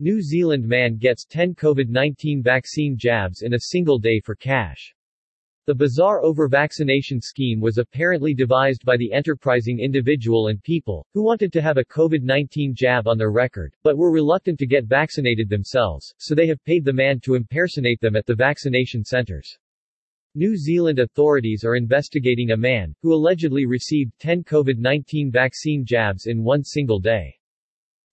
New Zealand man gets 10 COVID-19 vaccine jabs in a single day for cash. The bizarre over-vaccination scheme was apparently devised by the enterprising individual and people, who wanted to have a COVID-19 jab on their record, but were reluctant to get vaccinated themselves, so they have paid the man to impersonate them at the vaccination centres. New Zealand authorities are investigating a man, who allegedly received 10 COVID-19 vaccine jabs in one single day.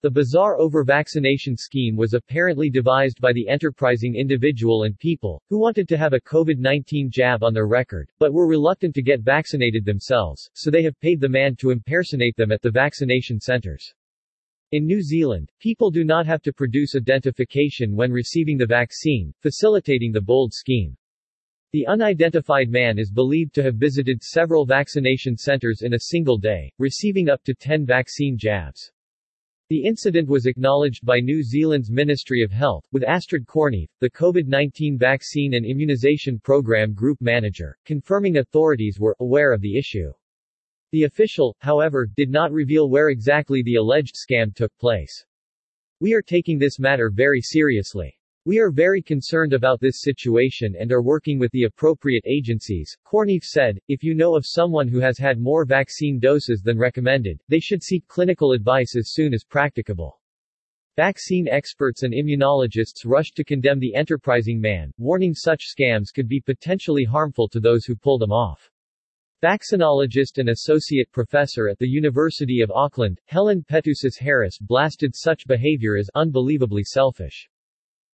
The bizarre over-vaccination scheme was apparently devised by the enterprising individual and people, who wanted to have a COVID-19 jab on their record, but were reluctant to get vaccinated themselves, so they have paid the man to impersonate them at the vaccination centres. In New Zealand, people do not have to produce identification when receiving the vaccine, facilitating the bold scheme. The unidentified man is believed to have visited several vaccination centres in a single day, receiving up to 10 vaccine jabs. The incident was acknowledged by New Zealand's Ministry of Health, with Astrid Korney, the COVID-19 Vaccine and Immunisation Programme Group Manager, confirming authorities were aware of the issue. The official, however, did not reveal where exactly the alleged scam took place. "We are taking this matter very seriously. We are very concerned about this situation and are working with the appropriate agencies," Koornneef said. "If you know of someone who has had more vaccine doses than recommended, they should seek clinical advice as soon as practicable." Vaccine experts and immunologists rushed to condemn the enterprising man, warning such scams could be potentially harmful to those who pull them off. Vaccinologist and associate professor at the University of Auckland, Helen Petousis-Harris blasted such behavior as unbelievably selfish.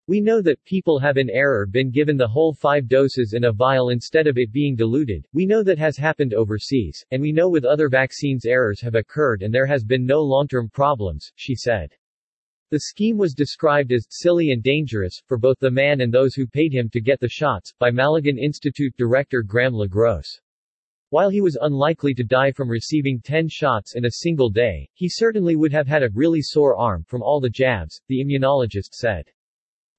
"We know that people have in error been given the whole 5 doses in a vial instead of it being diluted. We know that has happened overseas, and we know with other vaccines errors have occurred and there has been no long-term problems," she said. The scheme was described as silly and dangerous for both the man and those who paid him to get the shots, by Malaghan Institute director Graham Le Gros. While he was unlikely to die from receiving 10 shots in a single day, he certainly would have had a really sore arm from all the jabs, the immunologist said.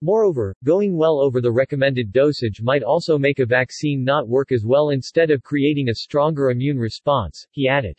Moreover, going well over the recommended dosage might also make a vaccine not work as well instead of creating a stronger immune response, he added.